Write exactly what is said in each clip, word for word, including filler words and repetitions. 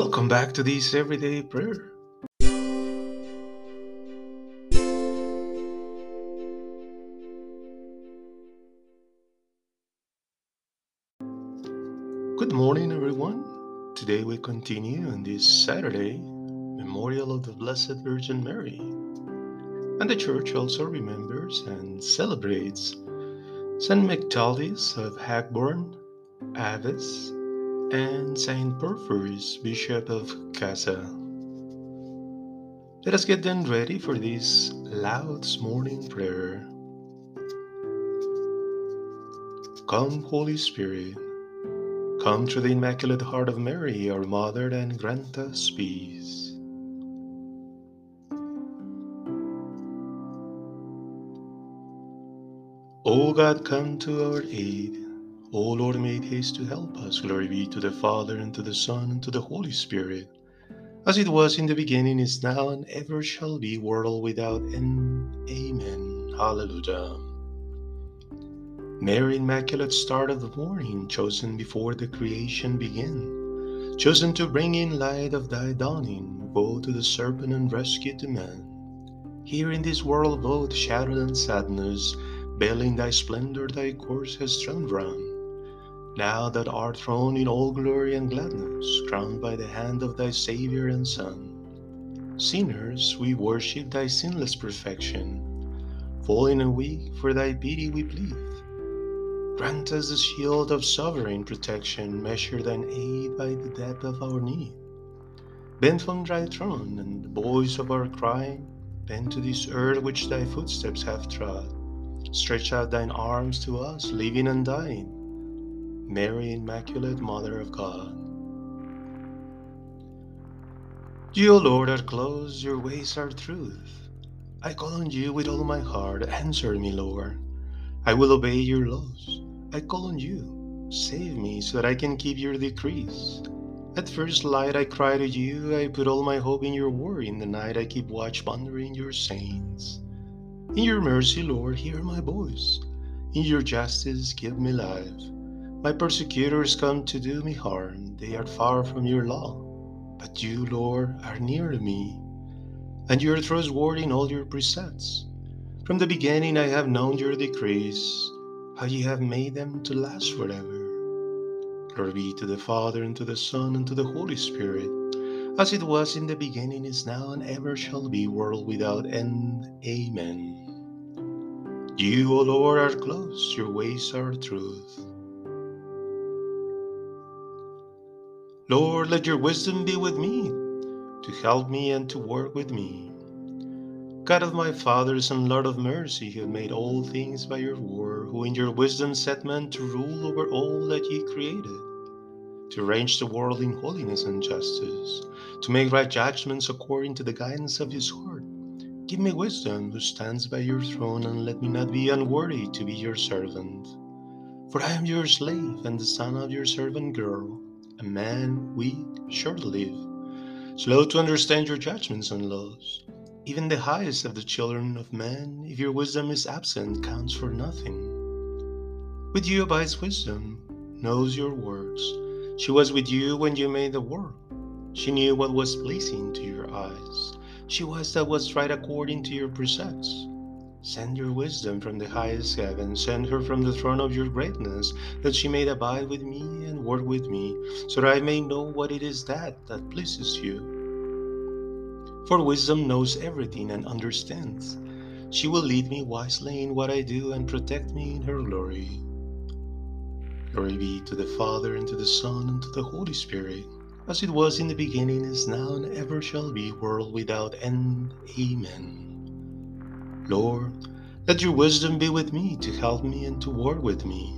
Welcome back to this everyday prayer. Good morning, everyone. Today we continue on this Saturday, Memorial of the Blessed Virgin Mary. And the Church also remembers and celebrates Saint McTaldis of Hagborn, Abbess, and Saint Porphyrius, Bishop of Casa. Let us get then ready for this loud morning prayer. Come, Holy Spirit, come through the Immaculate Heart of Mary, our Mother, and grant us peace. O God, come to our aid. O Lord, make haste to help us. Glory be to the Father, and to the Son, and to the Holy Spirit, as it was in the beginning, is now, and ever shall be, world without end. Amen. Hallelujah. Mary, Immaculate Start of the Morning, chosen before the creation began, chosen to bring in light of thy dawning, woe to the serpent and rescue to man. Here in this world both shadow and sadness, veiling thy splendor, thy course has thrown round. Now that art thrown in all glory and gladness, crowned by the hand of thy Savior and Son. Sinners, we worship thy sinless perfection. Fallen and weak, for thy pity we plead. Grant us the shield of sovereign protection, measured and aid by the depth of our need. Bend from thy throne, and the voice of our crying, bend to this earth which thy footsteps have trod. Stretch out thine arms to us, living and dying. Mary, Immaculate Mother of God. You, O Lord, are close, your ways are truth. I call on you with all my heart, answer me, Lord. I will obey your laws. I call on you, save me so that I can keep your decrees. At first light I cry to you, I put all my hope in your word. In the night I keep watch, pondering your saints. In your mercy, Lord, hear my voice. In your justice, give me life. My persecutors come to do me harm. They are far from your law. But you, Lord, are near to me, and you are trustworthy in all your precepts. From the beginning I have known your decrees, how ye have made them to last forever. Glory be to the Father, and to the Son, and to the Holy Spirit, as it was in the beginning, is now, and ever shall be, world without end. Amen. You, O Lord, are close, your ways are truth. Lord, let your wisdom be with me, to help me and to work with me. God of my fathers and Lord of mercy, who made all things by your word, who in your wisdom set men to rule over all that ye created, to arrange the world in holiness and justice, to make right judgments according to the guidance of his heart. Give me wisdom, who stands by your throne, and let me not be unworthy to be your servant. For I am your slave, and the son of your servant girl, a man weak, short-lived, slow to understand your judgments and laws. Even the highest of the children of man, if your wisdom is absent, counts for nothing. With you abides wisdom, knows your works. She was with you when you made the world. She knew what was pleasing to your eyes. She was that was right according to your precepts. Send your wisdom from the highest heaven, send her from the throne of your greatness, that she may abide with me and work with me, so that I may know what it is that that pleases you. For wisdom knows everything and understands. She will lead me wisely in what I do and protect me in her glory. Glory be to the Father, and to the Son, and to the Holy Spirit, as it was in the beginning, is now, and ever shall be, world without end. Amen. Lord, let your wisdom be with me, to help me and to work with me.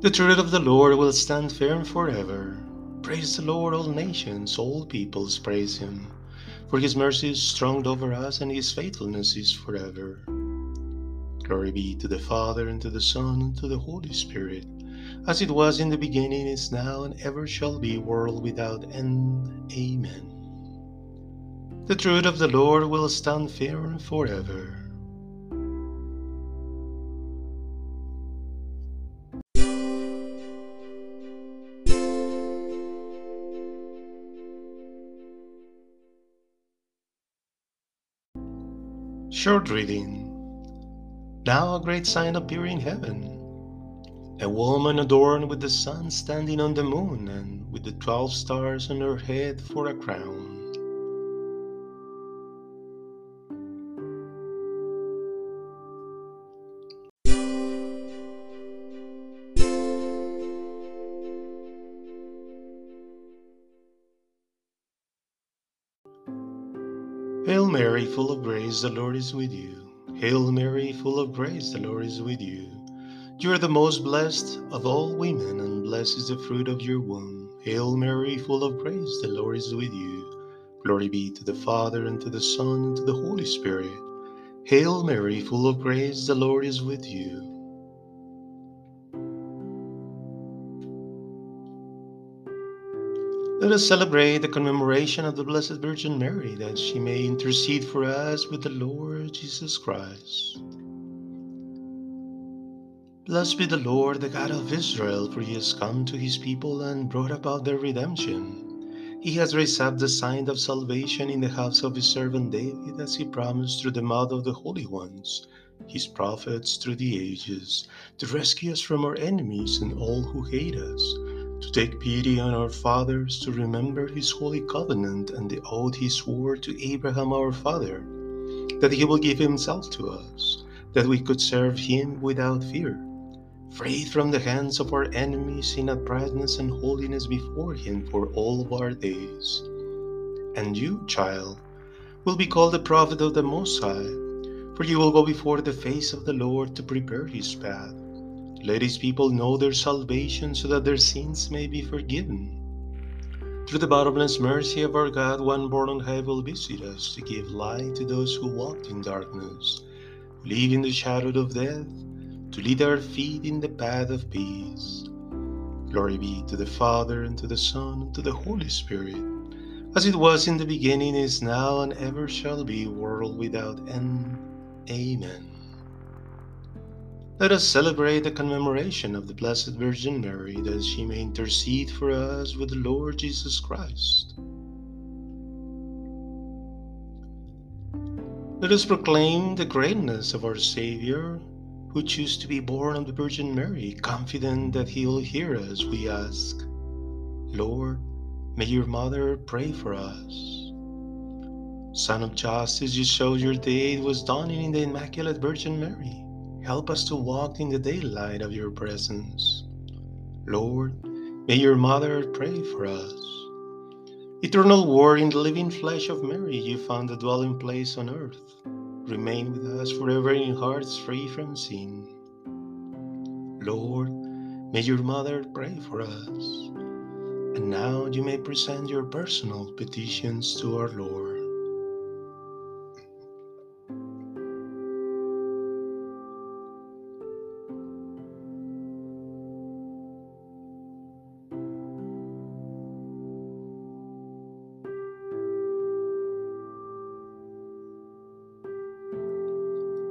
The truth of the Lord will stand firm forever. Praise the Lord, all nations, all peoples, praise him. For his mercy is strong over us, and his faithfulness is forever. Glory be to the Father, and to the Son, and to the Holy Spirit, as it was in the beginning, is now, and ever shall be, world without end. Amen. The truth of the Lord will stand firm forever. Short reading. Now a great sign appeared in heaven, a woman adorned with the sun standing on the moon, and with the twelve stars on her head for a crown. Hail Mary, full of grace, the Lord is with you. Hail Mary, full of grace, the Lord is with you. You are the most blessed of all women, and blessed is the fruit of your womb. Hail Mary, full of grace, the Lord is with you. Glory be to the Father, and to the Son, and to the Holy Spirit. Hail Mary, full of grace, the Lord is with you. Let us celebrate the commemoration of the Blessed Virgin Mary, that she may intercede for us with the Lord Jesus Christ. Blessed be the Lord, the God of Israel, for he has come to his people and brought about their redemption. He has raised up the sign of salvation in the house of his servant David, as he promised through the mouth of the holy ones, his prophets through the ages, to rescue us from our enemies and all who hate us, to take pity on our fathers, to remember his holy covenant and the oath he swore to Abraham our father, that he will give himself to us, that we could serve him without fear, freed from the hands of our enemies in uprightness and holiness before him for all of our days. And you, child, will be called the prophet of the Most High, for you will go before the face of the Lord to prepare his path. Let his people know their salvation, so that their sins may be forgiven. Through the bottomless mercy of our God, one born on high will visit us, to give light to those who walked in darkness, who live in the shadow of death, to lead our feet in the path of peace. Glory be to the Father, and to the Son, and to the Holy Spirit, as it was in the beginning, is now, and ever shall be, world without end. Amen. Let us celebrate the commemoration of the Blessed Virgin Mary, that she may intercede for us with the Lord Jesus Christ. Let us proclaim the greatness of our Savior, who chose to be born of the Virgin Mary, confident that he will hear us. We ask, Lord, may your mother pray for us. Son of Justice, you showed your deed was done in the Immaculate Virgin Mary. Help us to walk in the daylight of your presence. Lord, may your mother pray for us. Eternal Word, in the living flesh of Mary, you found a dwelling place on earth. Remain with us forever in hearts free from sin. Lord, may your mother pray for us. And now you may present your personal petitions to our Lord.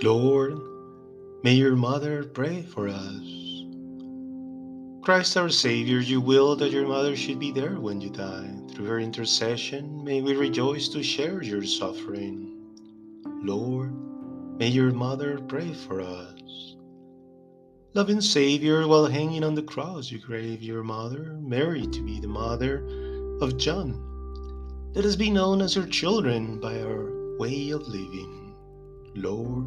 Lord, may your mother pray for us. Christ our Savior, you willed that your mother should be there when you die. Through her intercession, may we rejoice to share your suffering. Lord, may your mother pray for us. Loving Savior, while hanging on the cross, you gave your mother, Mary, to be the mother of John. Let us be known as your children by our way of living. Lord,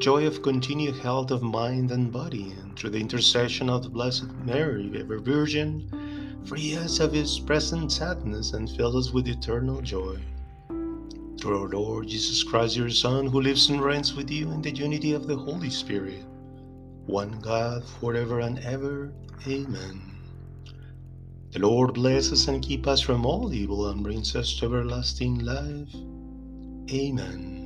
joy of continued health of mind and body, and through the intercession of the Blessed Mary, ever Virgin, free us of his present sadness and fill us with eternal joy. Through our Lord Jesus Christ, your Son, who lives and reigns with you in the unity of the Holy Spirit, one God, forever and ever. Amen. The Lord bless us and keep us from all evil, and brings us to everlasting life. Amen.